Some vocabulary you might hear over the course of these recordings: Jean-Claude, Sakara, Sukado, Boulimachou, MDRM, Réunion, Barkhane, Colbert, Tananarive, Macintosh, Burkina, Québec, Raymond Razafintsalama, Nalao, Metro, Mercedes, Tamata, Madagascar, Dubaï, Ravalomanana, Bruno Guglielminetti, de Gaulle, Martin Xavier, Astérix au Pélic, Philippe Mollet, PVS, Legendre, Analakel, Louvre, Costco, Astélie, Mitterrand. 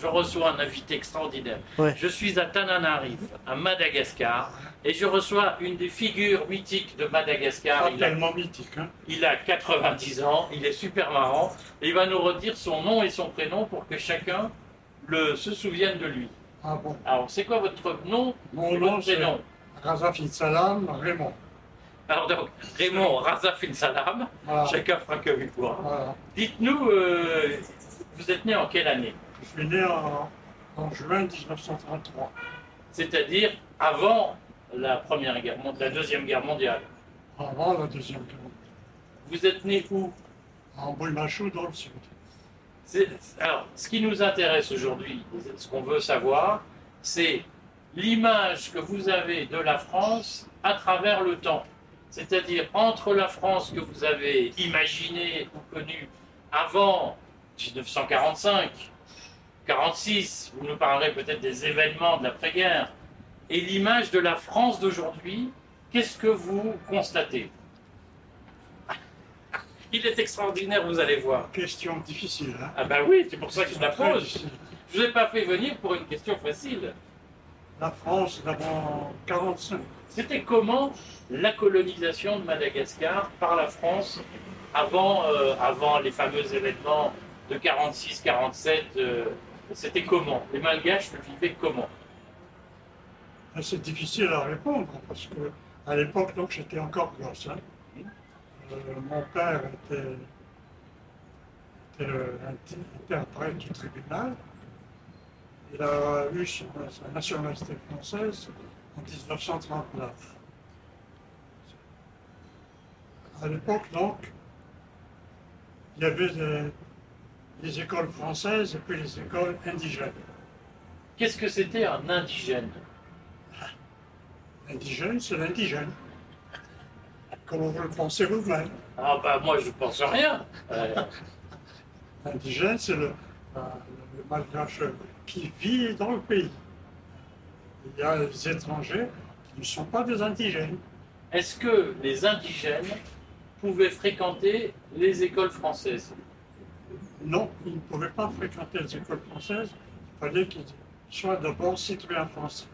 je reçois un invité extraordinaire. Ouais. Je suis à Tananarive, à Madagascar, et je reçois une des figures mythiques de Madagascar. Tellement mythique, hein. Il a 90 ans, il est super marrant, et il va nous redire son nom et son prénom pour que chacun se souvienne de lui. Ah bon. Alors, c'est quoi votre nom? Mon nom, c'est Razafintsalama Raymond. Alors donc, Raymond Razafintsalama, voilà. Chacun fera que lui pourra. Voilà. Dites-nous, vous êtes né en quelle année? Je suis né en juin 1933. C'est-à-dire avant la Première Guerre mondiale, la Deuxième Guerre mondiale. Avant la Deuxième Guerre mondiale. Vous êtes né où? En Boulimachou, dans le sud. Alors, ce qui nous intéresse aujourd'hui, ce qu'on veut savoir, c'est l'image que vous avez de la France à travers le temps. C'est-à-dire entre la France que vous avez imaginée ou connue avant 1945, 46, vous nous parlerez peut-être des événements de l'après-guerre, et l'image de la France d'aujourd'hui, qu'est-ce que vous constatez? Il est extraordinaire, vous allez voir. Question difficile. Hein? Ah ben oui, c'est pour ça que je la pose. Je ne vous ai pas fait venir pour une question facile. La France d'avant 45. C'était comment la colonisation de Madagascar par la France avant les fameux événements de 46-47 c'était comment? Les Malgaches le vivaient comment? C'est difficile à répondre parce que à l'époque, donc j'étais encore gosse. Hein. Mon père était interprète du tribunal. Il a eu sa nationalité française en 1939. À l'époque, donc, il y avait les écoles françaises et puis les écoles indigènes. Qu'est-ce que c'était un indigène? Indigène, c'est l'indigène. Comment vous le pensez vous-même? Ah ben moi, je ne pense rien. Indigène, c'est le malgache qui vit dans le pays. Il y a les étrangers qui ne sont pas des indigènes. Est-ce que les indigènes pouvaient fréquenter les écoles françaises? Non, ils ne pouvaient pas fréquenter les écoles françaises. Il fallait qu'ils soient d'abord citoyens français.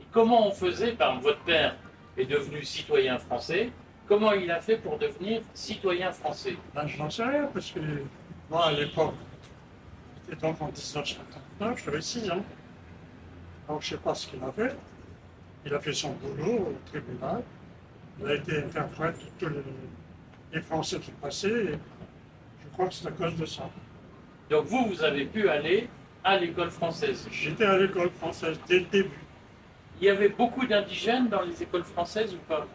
Et comment on faisait, par exemple, votre père est devenu citoyen français, comment il a fait pour devenir citoyen français? Ben, je n'en sais rien, parce que moi, à l'époque, c'était donc en 1939, j'avais 6 ans. Donc, je ne sais pas ce qu'il a fait. Il a fait son boulot au tribunal. Il a été interprète de tous les Français qui passaient. Et je crois que c'est à cause de ça. Donc vous avez pu aller à l'école française? J'étais à l'école française dès le début. Il y avait beaucoup d'indigènes dans les écoles françaises ou pas?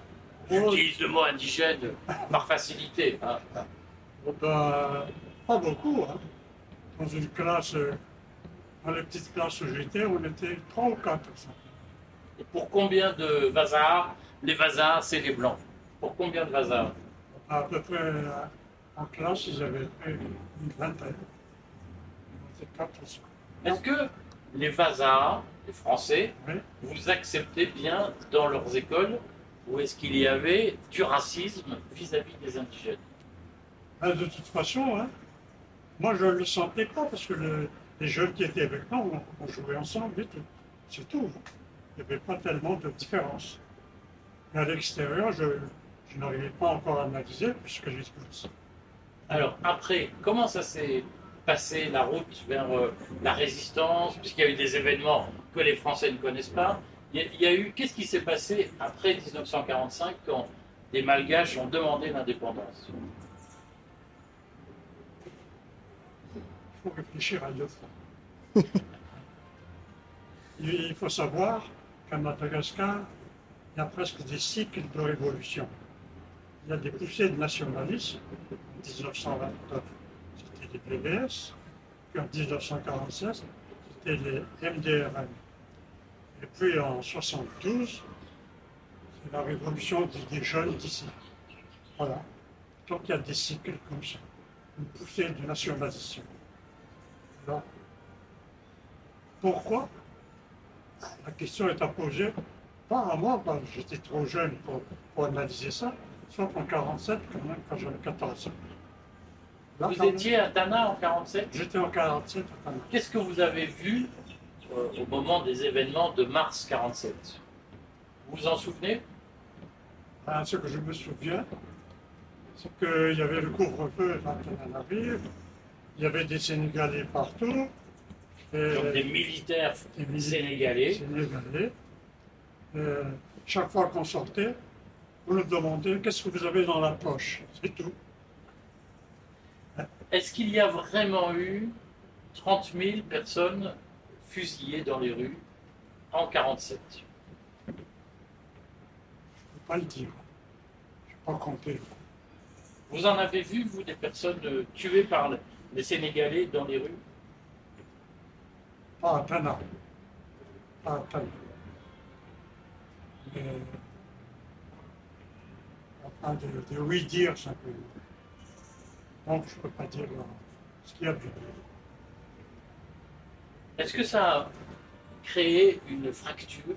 J'utilise le mot indigène par facilité. Hein. Oh ben, pas beaucoup. Hein. Dans une classe, dans les petites classes où j'étais, on était 3 ou 4. Et pour combien de Vazars? Les Vazars, c'est les Blancs. Pour combien de Vazars? À peu près, en classe, ils avaient une vingtaine. C'est 4%. Est-ce que les Vazars, les Français, oui, vous acceptez bien dans leurs écoles? Ou est-ce qu'il y avait du racisme vis-à-vis des indigènes? Ben, de toute façon, hein, moi, je ne le sentais pas, parce que les jeunes qui étaient avec moi, on jouait ensemble et tout. C'est tout. Il n'y avait pas tellement de différence. Mais à l'extérieur, je n'arrivais pas encore à analyser puisque j'ai tout ça. Alors après, comment ça s'est passé la route vers la résistance, puisqu'il y a eu des événements que les Français ne connaissent pas? Qu'est-ce qui s'est passé après 1945 quand des Malgaches ont demandé l'indépendance? Il faut réfléchir à deux fois. Il faut savoir qu'à Madagascar, il y a presque des cycles de révolution. Il y a des poussées de nationalisme en 1929, c'était les PVS, puis en 1946, c'était les MDRM. Et puis en 1972, c'est la révolution des jeunes d'ici. Voilà. Donc il y a des cycles comme ça, une poussée de nationalisation. Alors, pourquoi? La question est à poser, pas à moi, ben, j'étais trop jeune pour analyser ça, sauf en 1947, quand même, quand j'avais 14 ans. Là, vous étiez à Tana en 47 ? J'étais en 47 à Tana. Qu'est-ce que vous avez vu au moment des événements de mars 47 ? Vous vous en souvenez ? Ben, ce que je me souviens, c'est qu'il y avait le couvre-feu à Tananarive, il y avait des Sénégalais partout. Et donc des militaires sénégalais. Chaque fois qu'on sortait, on nous demandait qu'est-ce que vous avez dans la poche, c'est tout. Est-ce qu'il y a vraiment eu 30 000 personnes fusillées dans les rues en 47 ? Je ne peux pas le dire. Je n'ai pas compté. Vous en avez vu, vous, des personnes tuées par les Sénégalais dans les rues ? Pas à Tana. Pas à Tana. Mais... enfin, de oui dire simplement. Donc, je ne peux pas dire ce qu'il y a de... Est-ce que ça a créé une fracture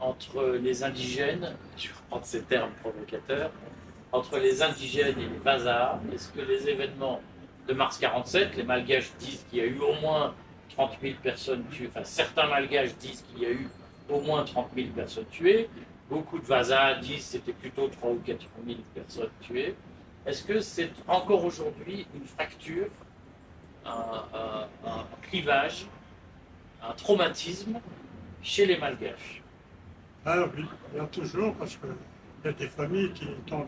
entre les indigènes, je vais reprendre ces termes provocateurs, entre les indigènes et les bazars? Est-ce que les événements de mars 47, les malgaches disent qu'il y a eu au moins 30 000 personnes tuées, enfin certains malgaches disent qu'il y a eu au moins 30 000 personnes tuées, beaucoup de bazars disent que c'était plutôt 3 ou 4 000 personnes tuées. Est-ce que c'est encore aujourd'hui une fracture, un clivage, un traumatisme chez les malgaches? Ah oui, il y a toujours, parce qu'il y a des familles qui, dont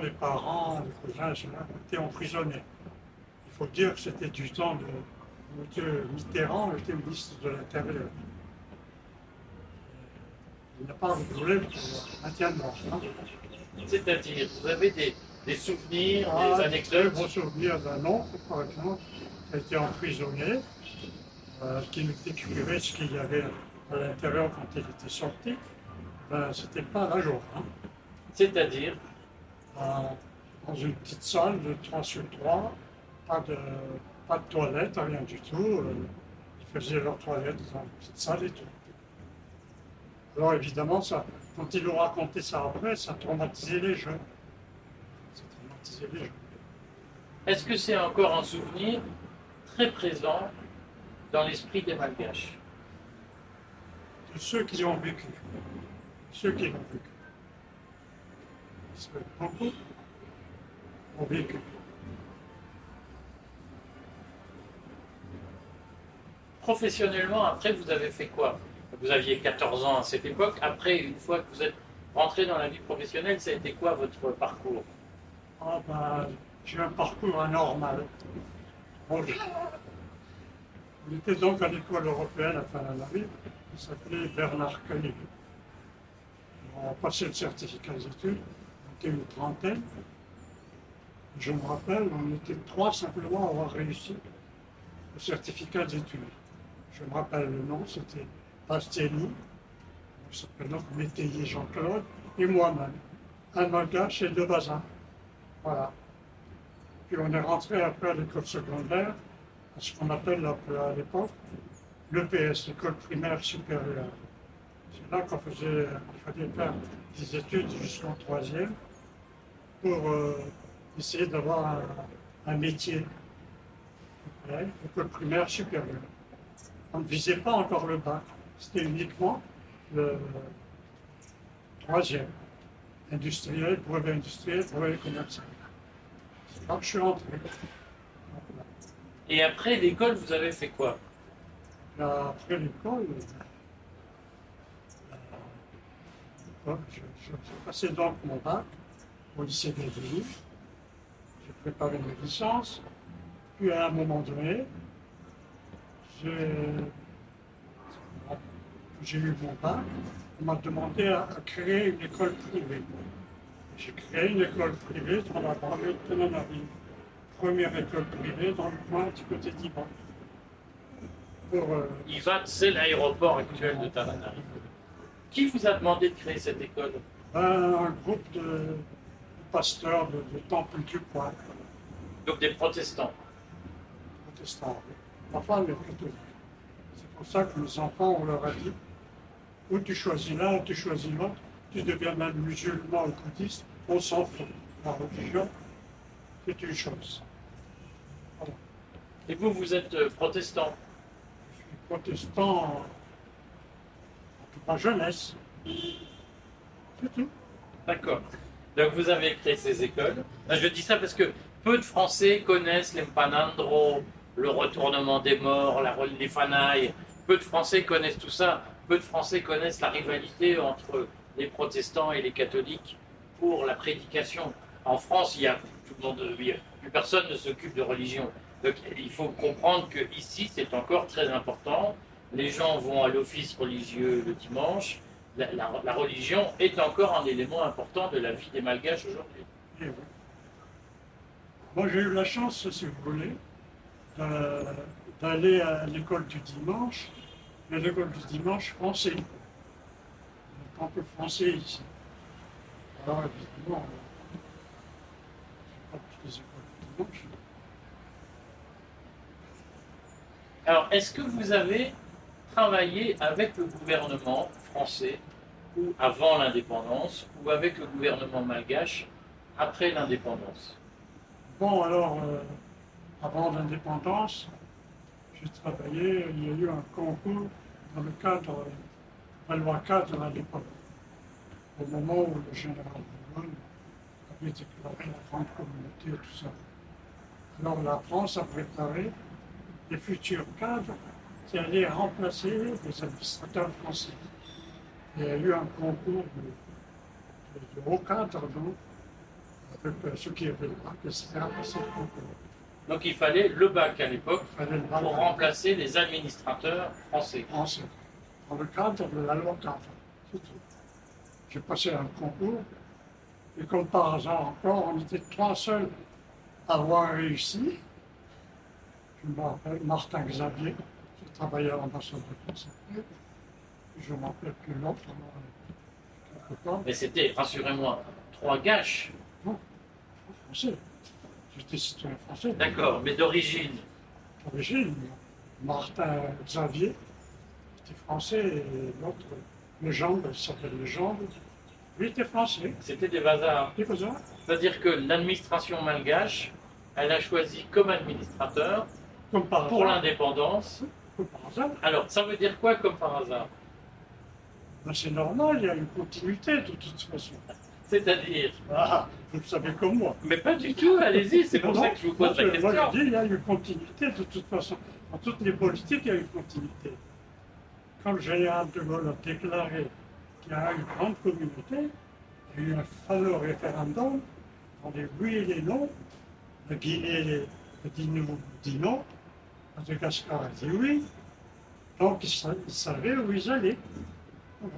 les parents, les cousins, étaient emprisonnés. Il faut dire que c'était du temps de M. Mitterrand, qui était ministre de l'Intérieur. Il n'y a pas de problème pour l'intérieur. C'est-à-dire, vous avez des souvenirs, des anecdotes? Mon souvenir d'un oncle, par exemple, qui a été emprisonné, qui nous décrivait ce qu'il y avait à l'intérieur quand il était sorti. Ben, c'était pas la joie. Hein. C'est-à-dire dans une petite salle de 3 sur 3, pas de toilette, rien du tout. Ils faisaient leur toilette dans une petite salle et tout. Alors évidemment, ça, quand ils nous racontaient ça après, ça traumatisait les jeunes. Est-ce que c'est encore un souvenir très présent dans l'esprit des malgaches? De ceux qui ont vécu. Ceux qui l'ont vécu. Parce que beaucoup ont vécu. Professionnellement, après, vous avez fait quoi? Vous aviez 14 ans à cette époque. Après, une fois que vous êtes rentré dans la vie professionnelle, ça a été quoi votre parcours? Oh ben, j'ai un parcours anormal. Bon, on était donc à l'école européenne à Tananarive, qui s'appelait Bernard Cuné. On a passé le certificat d'études, on était une trentaine. Je me rappelle, on était 3 simplement à avoir réussi le certificat d'études. Je me rappelle le nom, c'était Astélie, on s'appelle donc métayer Jean-Claude, et moi-même, un malgache et 2 bazins. Voilà. Puis on est rentré après à l'école secondaire, à ce qu'on appelle à l'époque le PVS, l'école primaire supérieure. C'est là qu'il fallait faire des études jusqu'en 3e pour essayer d'avoir un métier. Ouais, l'école primaire supérieure. On ne visait pas encore le bac. C'était uniquement le 3e, brevet industriel, brevet commercial. C'est là que je suis rentré. Et après l'école, vous avez fait quoi? Après l'école, j'ai passé donc mon bac au lycée des Villes. J'ai préparé ma licence. Puis à un moment donné, j'ai eu mon bac, on m'a demandé à créer une école privée. J'ai créé une école privée dans la banlieue de Tananarive. Première école privée dans le coin du côté d'Ivato. Ivato, c'est l'aéroport actuel de Tananarive. Qui vous a demandé de créer cette école? Un groupe de pasteurs de Temple du Poin. Donc des protestants? Protestants, oui. Enfin, mais plutôt. C'est pour ça que les enfants, on leur a dit, ou tu choisis l'un, ou tu choisis l'autre, tu deviens même musulman ou bouddhiste, on s'en fout. La religion, c'est une chose. Voilà. Et vous, vous êtes protestant? Je suis protestant en toute ma jeunesse. C'est tout. D'accord. Donc vous avez créé ces écoles. Je dis ça parce que peu de Français connaissent l'empanandro, le retournement des morts, les fanailles. Peu de Français connaissent tout ça. Peu de Français connaissent la rivalité entre les protestants et les catholiques pour la prédication. En France, il y a tout le monde, plus personne ne s'occupe de religion. Donc il faut comprendre que ici, c'est encore très important. Les gens vont à l'office religieux le dimanche. La religion est encore un élément important de la vie des Malgaches aujourd'hui. Oui. Moi, j'ai eu la chance, si vous voulez, d'aller à l'école du dimanche, mais l'école du dimanche français, le temple français ici. Alors, évidemment, je n'ai pas toutes les écoles du dimanche. Alors, est-ce que vous avez travaillé avec le gouvernement français ou avant l'indépendance, ou avec le gouvernement malgache après l'indépendance? Bon, alors, avant l'indépendance, j'ai travaillé, il y a eu un concours dans le cadre de la loi cadre à l'époque, au moment où le général de Gaulle avait déclaré la grande communauté et tout ça. Alors la France a préparé les futurs cadres qui allaient remplacer les administrateurs français. Il y a eu un concours de haut cadre, donc, avec ceux qui avaient le bac, etc. Donc il fallait le bac à l'époque pour remplacer les administrateurs français. Dans le cadre de la loi cadre, c'est tout. J'ai passé un concours, et comme par hasard encore, on était trois seuls à avoir réussi. Je me rappelle Martin Xavier, qui travaillait à l'ambassade de France. Je ne me rappelle plus l'autre, quelque part. Mais c'était, rassurez-moi, trois gaches. Non, français. J'étais citoyen français. D'accord, mais d'origine. D'origine, Martin Xavier était français et l'autre, Legendre, il s'appelle Legendre, lui était français. C'était des bazars. Des bazars. C'est-à-dire que l'administration malgache, elle a choisi comme administrateur, comme par pour l'indépendance. Comme par hasard. Alors, ça veut dire quoi, comme par hasard? Ben, c'est normal, il y a une continuité de toute façon. C'est-à-dire? Ah, vous le savez comme moi. Mais pas du tout, allez-y, c'est pour ça que je vous pose la question. Moi, je dis, il y a une continuité de toute façon. Dans toutes les politiques, il y a une continuité. Quand le général de Gaulle a déclaré qu'il y a une grande communauté, il y a eu un fameux référendum, dans les oui et les non, la Guinée dit non, Madagascar a dit oui, donc ils savaient où ils allaient. Voilà.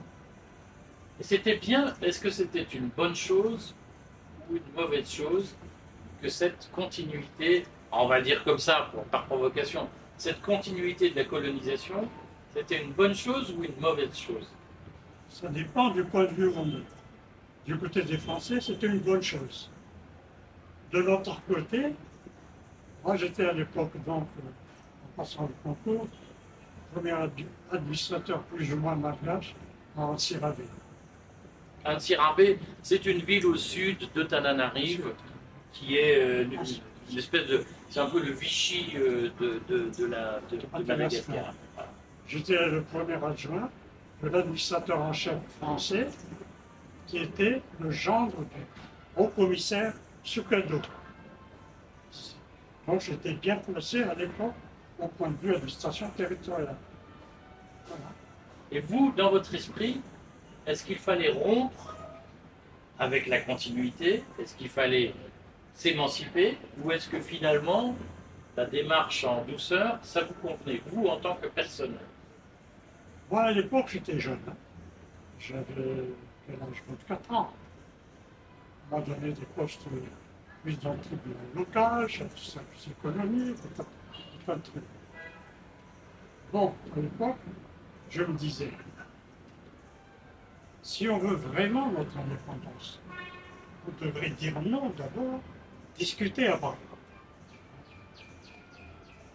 C'était bien, est-ce que c'était une bonne chose ou une mauvaise chose que cette continuité, on va dire comme ça, par provocation, cette continuité de la colonisation, c'était une bonne chose ou une mauvaise chose? Ça dépend du point de vue romain. Du côté des Français, c'était une bonne chose. De l'autre côté, moi j'étais à l'époque, donc, en passant le concours, premier administrateur plus ou moins malgache, à Antsirabe. Antsirabe, c'est une ville au sud de Tananarive, qui est une espèce de... C'est un peu le Vichy de Madagascar. J'étais le premier adjoint de l'administrateur en chef français, qui était le gendre du haut commissaire Sukado. Donc j'étais bien placé à l'époque, au point de vue administration territoriale. Voilà. Et vous, dans votre esprit, est-ce qu'il fallait rompre avec la continuité? Est-ce qu'il fallait s'émanciper? Ou est-ce que finalement, la démarche en douceur, ça vous convenait, vous, en tant que personnel? Moi, à l'époque, j'étais jeune. J'avais l'âge de 4 ans. On m'a donné des postes mis dans le tribunal local, chef de service économique, tout un truc. Bon, à l'époque, je me disais, si on veut vraiment notre indépendance, on devrait dire non d'abord, discuter avant.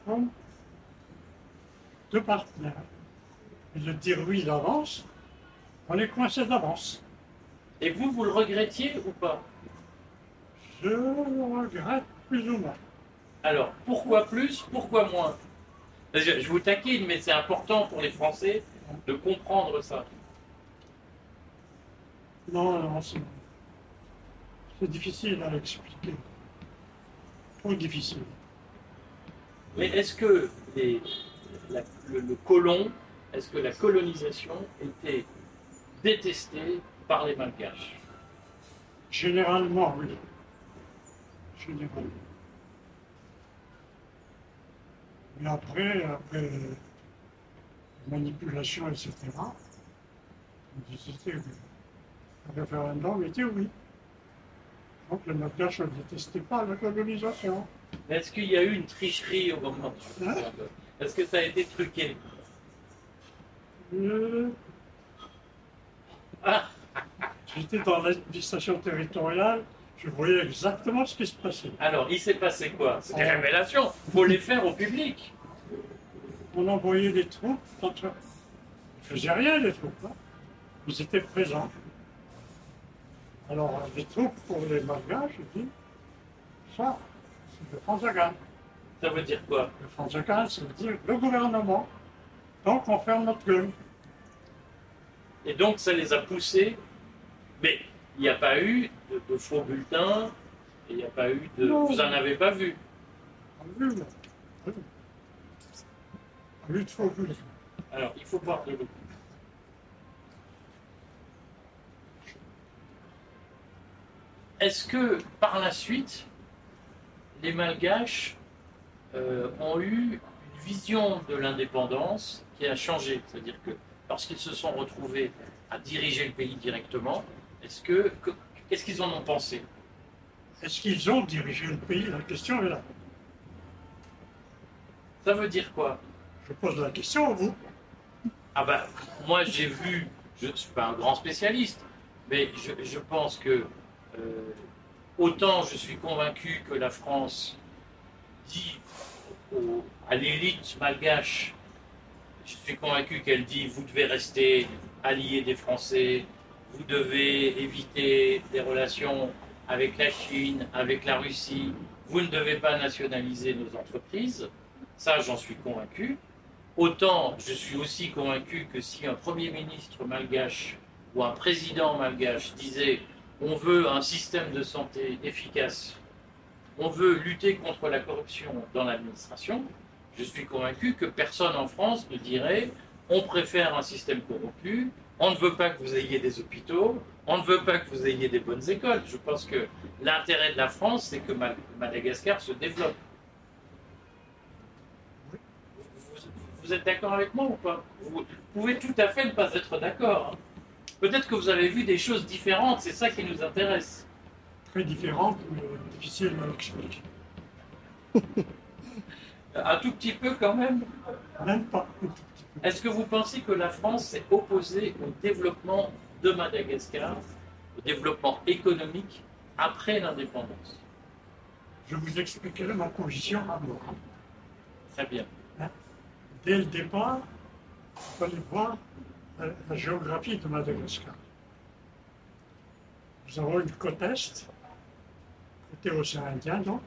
Comme deux partenaires. Et de dire oui d'avance, on est coincé d'avance. Et vous, vous le regrettiez ou pas? Je le regrette Plus ou moins. Alors, pourquoi plus, pourquoi moins? Je vous taquine, mais c'est important pour les Français de comprendre ça. Non, non, c'est difficile à l'expliquer. Trop difficile. Mais est-ce que le colon, est-ce que la colonisation était détestée par les Malgaches? Généralement, oui. Généralement. Mais après manipulation, etc., le référendum était oui. Donc les Malgaches ne détestaient pas la colonisation. Est-ce qu'il y a eu une tricherie au moment du référendum? Est-ce que ça a été truqué? J'étais dans l'administration territoriale, je voyais exactement ce qui se passait. Alors, il s'est passé quoi? C'est des révélations, il faut les faire au public. On envoyait des troupes contre... Ils ne faisaient rien, les troupes. Hein. Ils étaient présents. Alors, les troupes pour les Malgaches, je dis, ça, c'est le Franzagan. Ça veut dire quoi? Le Franzagan, ça veut dire le gouvernement. Donc, on ferme notre gueule. Et donc, ça les a poussés. Mais il n'y a pas eu de faux bulletins, et il n'y a pas eu de... Non. Vous n'en avez pas vu? Vu, non. Vu de faux bulletins. Alors, il faut voir les... Est-ce que, par la suite, les Malgaches ont eu une vision de l'indépendance qui a changé? C'est-à-dire que, lorsqu'ils se sont retrouvés à diriger le pays directement, qu'est-ce qu'ils en ont pensé? Est-ce qu'ils ont dirigé le pays? La question est là. Ça veut dire quoi? Je pose la question à vous. Ah ben, moi j'ai vu, je ne suis pas un grand spécialiste, mais je pense que autant je suis convaincu que la France dit à l'élite malgache, je suis convaincu qu'elle dit vous devez rester allié des Français, vous devez éviter des relations avec la Chine, avec la Russie, vous ne devez pas nationaliser nos entreprises, ça j'en suis convaincu. Autant je suis aussi convaincu que si un Premier ministre malgache ou un président malgache disait on veut un système de santé efficace, on veut lutter contre la corruption dans l'administration, je suis convaincu que personne en France ne dirait on préfère un système corrompu, on ne veut pas que vous ayez des hôpitaux, on ne veut pas que vous ayez des bonnes écoles. Je pense que l'intérêt de la France, c'est que Madagascar se développe. Vous êtes d'accord avec moi ou pas? Vous pouvez tout à fait ne pas être d'accord. Peut-être que vous avez vu des choses différentes, c'est ça qui nous intéresse. Très différentes, mais difficiles à expliquer. Un tout petit peu quand même? Même pas. Est-ce que vous pensez que la France s'est opposée au développement de Madagascar, au développement économique après l'indépendance? Je vous expliquerai ma position à moi. Très bien. Hein? Dès le départ, il fallait voir la géographie de Madagascar. Nous avons une côte est, côté océan Indien donc,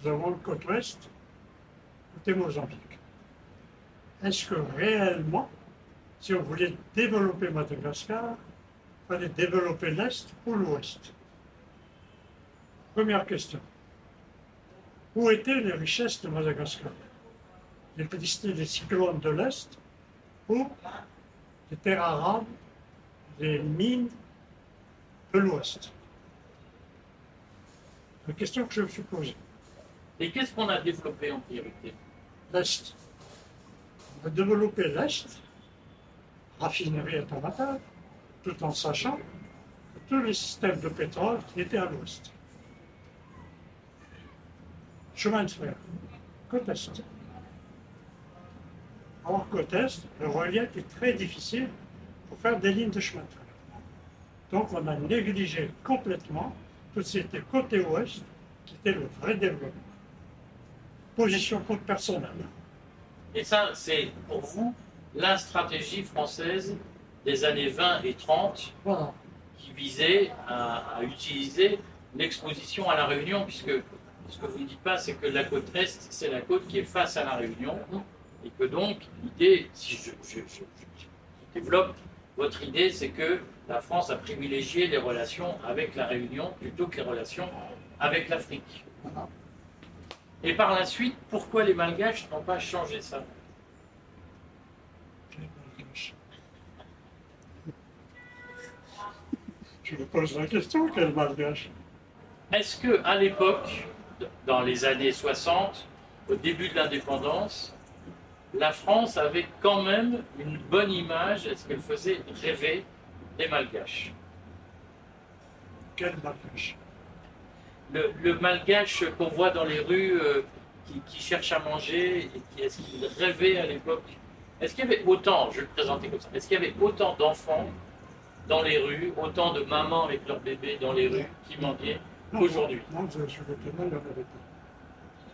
nous avons une côte ouest, côté Mozambique. Est-ce que réellement, si on voulait développer Madagascar, il fallait développer l'Est ou l'Ouest? Première question. Où étaient les richesses de Madagascar? L'électricité des cyclones de l'Est ou les terres arabes, les mines de l'Ouest? La question que je me suis posée. Et qu'est-ce qu'on a développé en priorité? L'Est. On a développé l'Est, raffinerie à Tamata, tout en sachant que tous les systèmes de pétrole qui étaient à l'Ouest. Chemin de fer, côte Est. Hors côte Est, le relief est très difficile pour faire des lignes de chemin de fer. Donc on a négligé complètement tout ce qui était côté Ouest, qui était le vrai développement. Position contre personnelle. Et ça, c'est pour vous la stratégie française des années 20 et 30 voilà, qui visait à utiliser l'exposition à la Réunion, puisque Ce que vous ne dites pas, c'est que la côte est, c'est la côte qui est face à la Réunion, et que donc l'idée, si je développe votre idée, c'est que la France a privilégié les relations avec la Réunion plutôt que les relations avec l'Afrique. Et par la suite, pourquoi les Malgaches n'ont pas changé ça? Je me pose la question, quel Malgache? Est-ce qu'à l'époque, dans les années 60, au début de l'indépendance, la France avait quand même une bonne image, est-ce qu'elle faisait rêver des Malgaches? Quel Malgache? Le Malgache qu'on voit dans les rues, qui cherche à manger, est-ce qu'il rêvait à l'époque? Est-ce qu'il y avait autant, je vais le présenter comme ça, est-ce qu'il y avait autant d'enfants dans les rues, autant de mamans avec leurs bébés dans les rues qui mendiaient qu'aujourd'hui? Non, je suis totalement dans la vérité.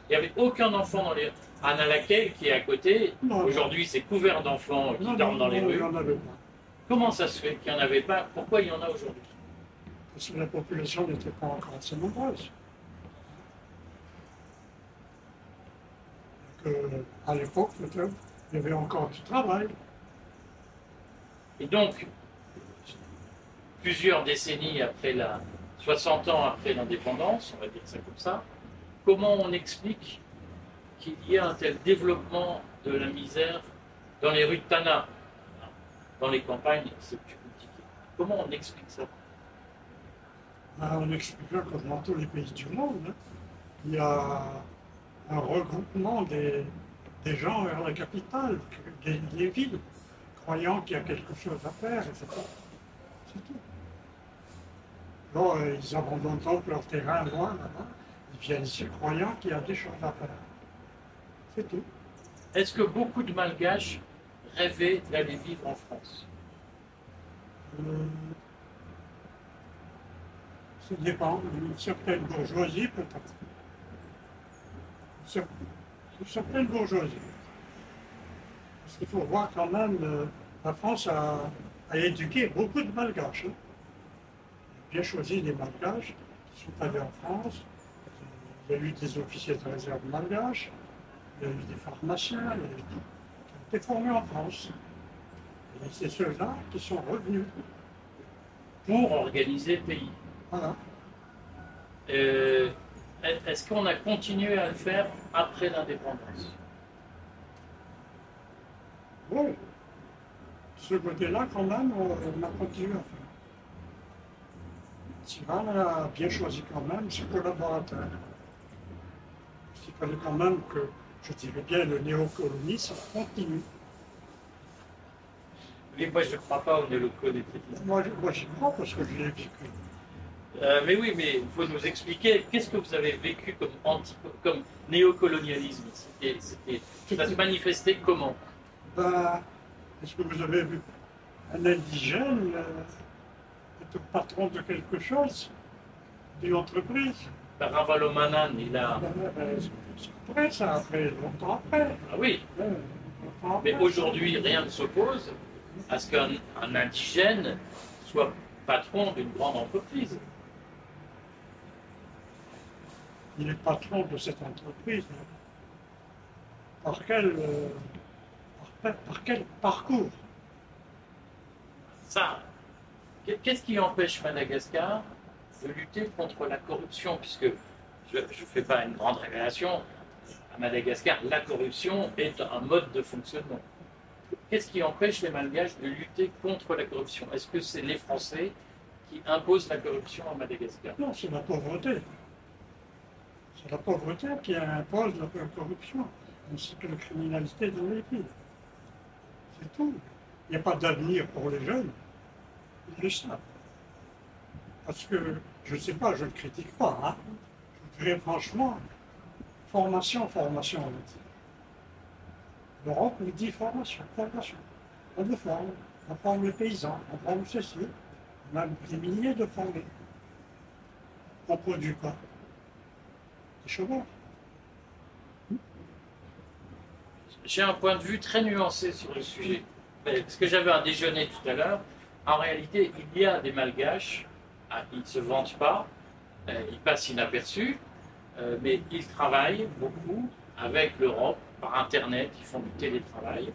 Il n'y avait aucun enfant dans les rues. Analakel, qui est à côté, aujourd'hui c'est couvert d'enfants qui dorment dans les rues. Non, il n'y en avait pas. Comment ça se fait qu'il n'y en avait pas? Pourquoi il y en a aujourd'hui? Parce que la population n'était pas encore assez nombreuse. À l'époque, peut-être, il y avait encore du travail. Et donc, plusieurs décennies après la... 60 ans après l'indépendance, on va dire ça comme ça, comment on explique qu'il y a un tel développement de la misère dans les rues de Tana? Dans les campagnes, c'est plus compliqué. Comment on explique ça? On explique là, comme dans tous les pays du monde, hein, il y a un regroupement des gens vers la capitale, des villes, croyant qu'il y a quelque chose à faire, etc. C'est tout. Alors, ils abandonnent donc leur terrain loin là-bas, ils viennent ici croyant qu'il y a des choses à faire. C'est tout. Est-ce que beaucoup de Malgaches rêvaient d'aller vivre en France? Ça dépend d'une certaine bourgeoisie, peut-être. Une certaine bourgeoisie. Parce qu'il faut voir quand même, la France a éduqué beaucoup de Malgaches. Hein. Bien choisi des Malgaches qui sont allés en France. Il y a eu des officiers de réserve malgaches, il y a eu des pharmaciens, il y a eu qui ont été formés en France. Et c'est ceux-là qui sont revenus. Pour organiser le pays. Voilà. Est-ce qu'on a continué à le faire après l'indépendance? Oui. Ce côté-là, quand même, on a continué à faire. Tirane a bien choisi quand même ses collaborateurs. Il fallait quand même que, je dirais bien, le néocolonisme continue. Mais moi, je ne crois pas au néocolonisme. Moi, j'y crois parce que je l'ai vécu. Mais oui, mais il faut nous expliquer, qu'est-ce que vous avez vécu comme néocolonialisme? Ça se manifestait comment? Est-ce que vous avez vu un indigène être patron de quelque chose, d'une entreprise? Ravalomanana, il a... Après ça, après, longtemps après. Ah oui. Mais aujourd'hui, rien ne s'oppose à ce qu'un indigène soit patron d'une grande entreprise. Il est patron de cette entreprise. Par quel parcours? Ça, qu'est-ce qui empêche Madagascar de lutter contre la corruption? Puisque je ne fais pas une grande révélation, à Madagascar, la corruption est un mode de fonctionnement. Qu'est-ce qui empêche les Malgaches de lutter contre la corruption? Est-ce que c'est les Français qui imposent la corruption à Madagascar? Non, c'est la pauvreté. C'est la pauvreté qui impose la corruption, ainsi que la criminalité dans les villes. C'est tout. Il n'y a pas d'avenir pour les jeunes. Ils le savent. Parce que, je ne sais pas, je ne critique pas. Hein. Je dirais franchement, formation, on dit. L'Europe nous dit formation. On le forme. On forme les paysans, on forme ceci. On a des milliers de formés. On produit quoi? Des chômeurs. J'ai un point de vue très nuancé sur le sujet. Parce que j'avais un déjeuner tout à l'heure. En réalité, il y a des Malgaches, ils ne se vantent pas, ils passent inaperçus, mais ils travaillent beaucoup avec l'Europe, par Internet, ils font du télétravail,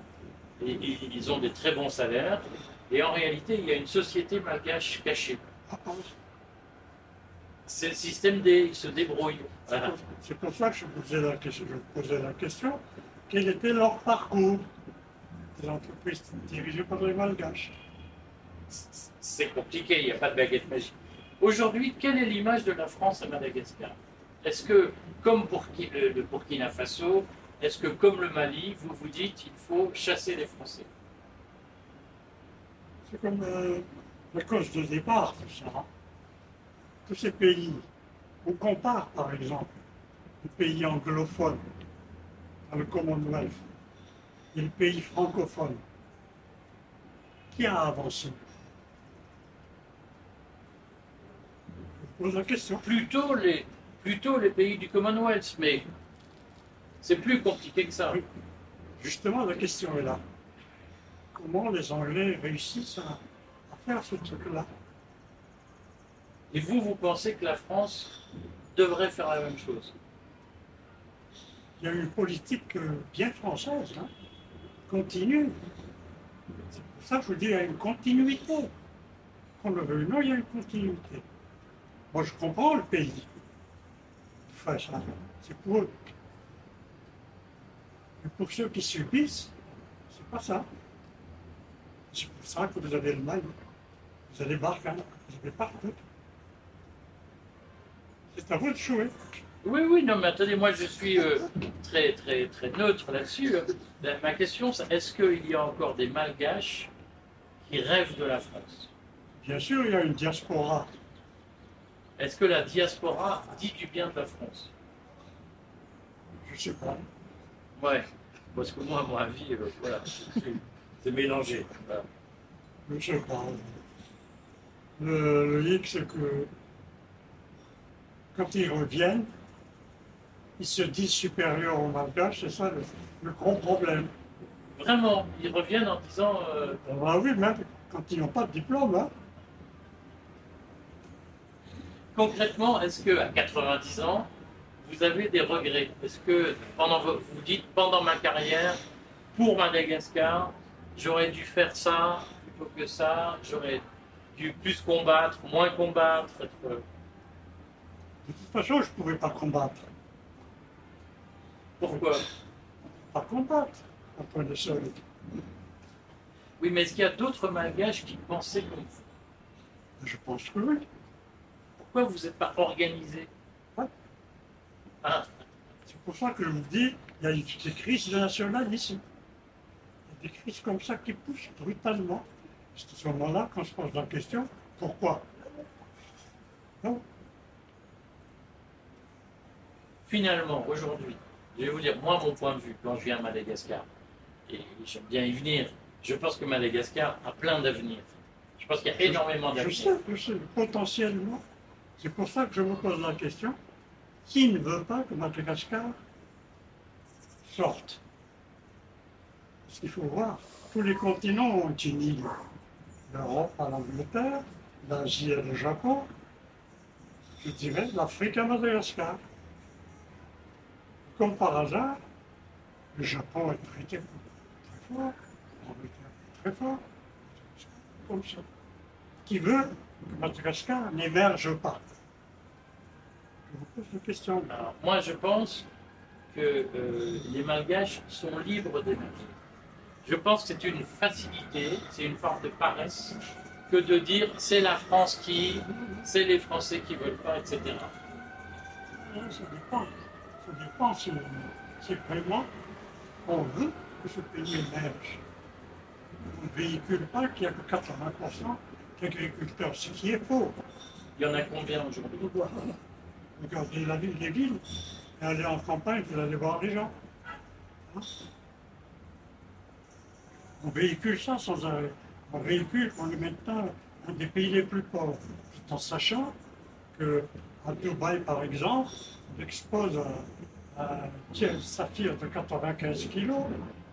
et ils ont des très bons salaires, et en réalité, il y a une société malgache cachée. C'est le système D, ils se débrouillent. Voilà. C'est pour ça que je vous posais la question, quel était leur parcours des entreprises dirigées par les malgaches? C'est compliqué, il n'y a pas de baguette magique. Aujourd'hui, quelle est l'image de la France à Madagascar? Est-ce que, comme pour le Burkina Faso, est-ce que, comme le Mali, vous vous dites il faut chasser les Français? C'est comme la cause de départ, tout ça. Hein. Tous ces pays, on compare par exemple les pays anglophones dans le Commonwealth et les pays francophones. Qui a avancé? Je pose la question. Plutôt les pays du Commonwealth, mais c'est plus compliqué que ça. Justement, la question est là. Comment les Anglais réussissent à faire ce truc-là? Et vous pensez que la France devrait faire la même chose? Il y a une politique bien française, hein, continue. C'est pour ça que je vous dis qu'il y a une continuité. Qu'on le veuille ou non, il y a une continuité. Moi, je comprends le pays. Enfin, ça, c'est pour eux. Mais pour ceux qui subissent, c'est pas ça. C'est pour ça que vous avez le mal, vous avez Barkhane, vous avez partout. C'est à vous de jouer. Oui, oui, non, mais attendez, moi je suis très, très, très neutre là-dessus. Ma question, c'est est-ce qu'il y a encore des malgaches qui rêvent de la France? Bien sûr, il y a une diaspora. Est-ce que la diaspora dit du bien de la France? Je ne sais pas. Ouais, parce que moi, à mon avis, voilà, c'est mélangé. Voilà. Je ne sais pas. Le hic, c'est que quand ils reviennent, ils se disent supérieurs aux malgaches, c'est ça le gros problème. Vraiment, ils reviennent en disant... Bah oui, même quand ils n'ont pas de diplôme. Hein. Concrètement, est-ce qu'à 90 ans, vous avez des regrets? Est-ce que vous dites, pendant ma carrière, pour Madagascar, j'aurais dû faire ça plutôt que ça, j'aurais dû plus combattre, moins combattre? De toute façon, je ne pouvais pas combattre. Pourquoi? Pas combattre, un point de solide. Oui, mais est-ce qu'il y a d'autres malgaches qui pensaient comme vous? Je pense que oui. Pourquoi vous n'êtes pas organisé? Ouais. Ah. C'est pour ça que je vous dis, il y a des crises nationales ici. Il y a des crises comme ça qui poussent brutalement. C'est à ce moment-là qu'on se pose la question, pourquoi? Non. Finalement, aujourd'hui, je vais vous dire, moi, mon point de vue, quand je viens à Madagascar, et j'aime bien y venir, je pense que Madagascar a plein d'avenir. Je pense qu'il y a énormément d'avenir. Je sais, potentiellement. C'est pour ça que je me pose la question, qui ne veut pas que Madagascar sorte? Parce qu'il faut voir, tous les continents ont une île. L'Europe à l'Angleterre, l'Asie et le Japon, je dirais l'Afrique à Madagascar. Comme par hasard, le Japon est traité très fort, l'Angleterre est très fort, comme ça. Qui veut que Madagascar n'émerge pas? Je vous pose une question. Alors, moi, je pense que les Malgaches sont libres d'émerger. Je pense que c'est une facilité, c'est une forme de paresse que de dire c'est la France qui, c'est les Français qui veulent pas, etc. Ça dépend si vraiment on veut que ce pays émerge. On ne véhicule pas qu'il n'y a que 80% d'agriculteurs, ce qui est faux. Il y en a combien aujourd'hui? Regardez la ville, les villes, et allez en campagne, vous allez voir les gens. Hein? On véhicule ça sans arrêt. On véhicule qu'on est maintenant un des pays les plus pauvres, tout en sachant que à Dubaï, par exemple, on expose un saphir de 95 kg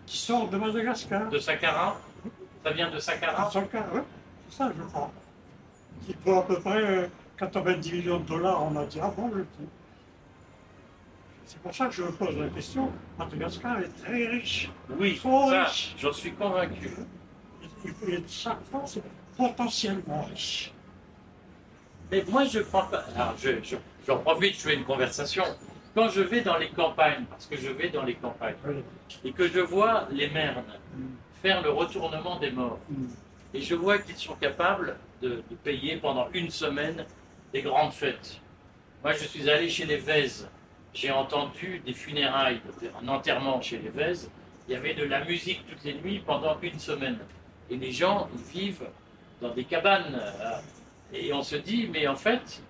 qui sort de Madagascar. De Sakara? Ça vient de Sakara? De Sakara, oui, c'est ça, je crois. Qui vaut à peu près 90 millions de dollars, on a dit, ah bon, le petit. C'est pour ça que je me pose la question. Madagascar est très riche. Oui, trop riche. J'en suis convaincu. Et chaque fois, c'est potentiellement riche. Mais moi, je prends pas. Alors, j'en profite, je fais une conversation. Quand je vais dans les campagnes, parce que je vais dans les campagnes, et que je vois les mernes faire le retournement des morts, et je vois qu'ils sont capables de payer pendant une semaine des grandes fêtes. Moi, je suis allé chez les Vèzes, j'ai entendu des funérailles, un enterrement chez les Vèzes, il y avait de la musique toutes les nuits pendant une semaine. Et les gens, ils vivent dans des cabanes. Et on se dit, mais en fait,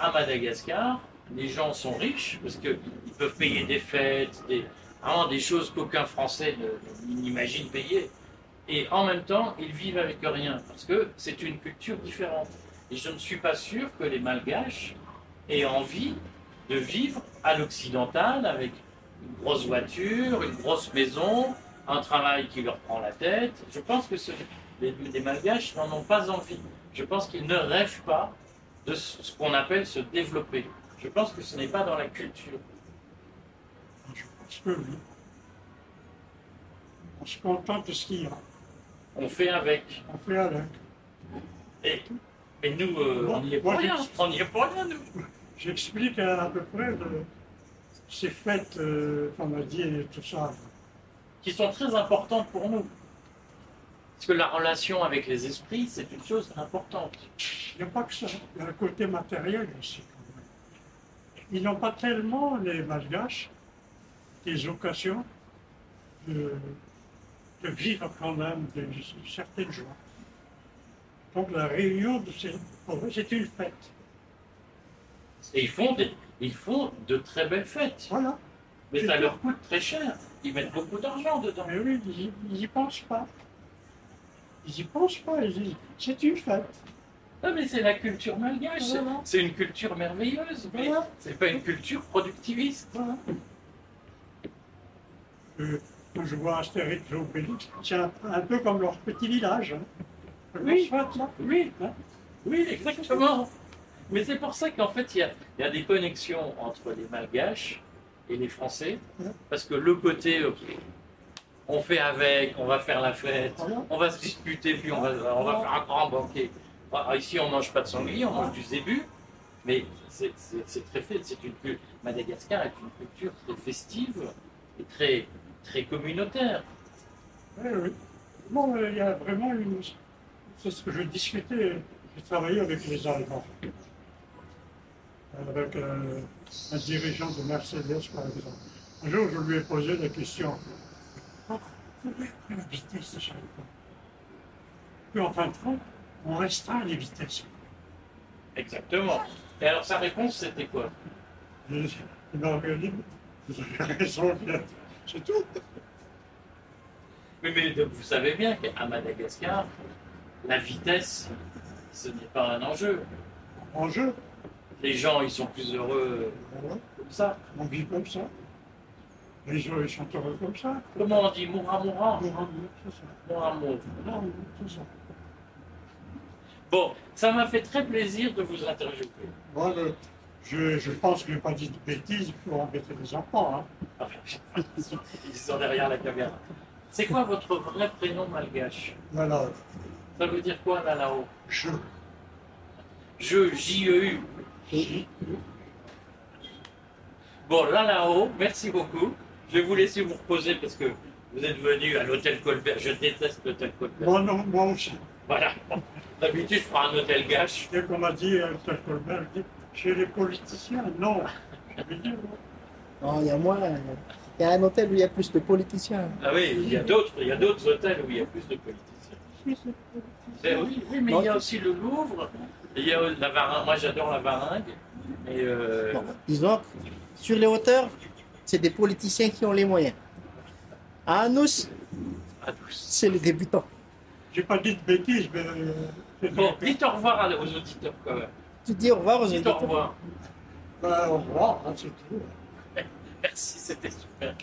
à Madagascar, les gens sont riches parce qu'ils peuvent payer des fêtes, des choses qu'aucun Français n'imagine payer. Et en même temps, ils vivent avec rien parce que c'est une culture différente. Et je ne suis pas sûr que les Malgaches aient envie de vivre à l'occidental avec une grosse voiture, une grosse maison, un travail qui leur prend la tête. Je pense que les Malgaches n'en ont pas envie. Je pense qu'ils ne rêvent pas de ce qu'on appelle se développer. Je pense que ce n'est pas dans la culture. Je pense que oui. On se contente de ce qu'il y a. On fait avec. On fait avec. Mais nous, on n'y est pas rien. On n'y est pas rien, nous. J'explique à peu près ces fêtes, qu'on a dit, et tout ça. Qui sont très importantes pour nous. Parce que la relation avec les esprits, c'est une chose importante. Il n'y a pas que ça. Il y a le côté matériel aussi. Ils n'ont pas tellement, les Malgaches, des occasions de vivre quand même certaines joies. Donc la réunion, c'est une fête. Et ils font de très belles fêtes. Voilà. Mais ça leur coûte très cher. Ils mettent beaucoup d'argent dedans. Mais oui, ils n'y pensent pas. Ils n'y pensent pas. Ils disent, c'est une fête. Non, mais c'est la culture malgache, voilà. C'est une culture merveilleuse, mais voilà. C'est pas une culture productiviste. Voilà. Quand je vois Astérix au Pélic, c'est un peu comme leur petit village. Hein. Oui, fête, là. Oui. Hein, oui, exactement. Mais c'est pour ça qu'en fait, il y a des connexions entre les Malgaches et les Français, parce que le côté, on fait avec, on va faire la fête, on va se disputer, puis on va faire un grand banquet. Ici, on ne mange pas de sanglier, on mange du zébu, mais c'est très fait. Madagascar est une culture très festive et très, très communautaire. Oui, oui. Bon, il y a vraiment une... C'est ce que je discutais, j'ai travaillé avec les Allemands, avec un dirigeant de Mercedes, par exemple. Un jour, je lui ai posé la question. Oh, puis en fin de compte, on restreint les vitesses. Exactement. Et alors sa réponse, c'était quoi? Il a raison, c'est tout. Mais donc, vous savez bien qu'à Madagascar, la vitesse, ce n'est pas un enjeu. Enjeu? Les gens, ils sont plus heureux comme ça. On vit comme ça. Les gens, ils sont heureux comme ça. Comment on dit? Moura-moura. Moura-moura, c'est ça. Bon, ça m'a fait très plaisir de vous interviewer. Moi, je pense que je n'ai pas dit de bêtises pour embêter les enfants. Hein. Ils sont derrière la caméra. C'est quoi votre vrai prénom malgache? Nalao. Ça veut dire quoi, Nalao? Je. Je, J-E-U. Bon, Nalao, merci beaucoup. Je vais vous laisser vous reposer parce que vous êtes venu à l'hôtel Colbert. Je déteste l'hôtel Colbert. Moi, non, moi aussi. Voilà. D'habitude, je prends un hôtel gâche. Et comme a dit Dr. Colbert, chez les politiciens, non. Non, il y a moins. Il y a un hôtel où il y a plus de politiciens. Ah oui, il y a d'autres hôtels où il y a plus de politiciens. Oui, mais il y a aussi le Louvre, il y a la Varingue. Moi, j'adore la Varingue. Et bon, disons, sur les hauteurs, c'est des politiciens qui ont les moyens. À nous, c'est les débutants. J'ai pas dit de bêtises, mais... Bon, dites au revoir aux auditeurs, quand même. Tu dis au revoir aux auditeurs? Dites au revoir. Ben, au revoir, hein, c'est tout. Merci, c'était super.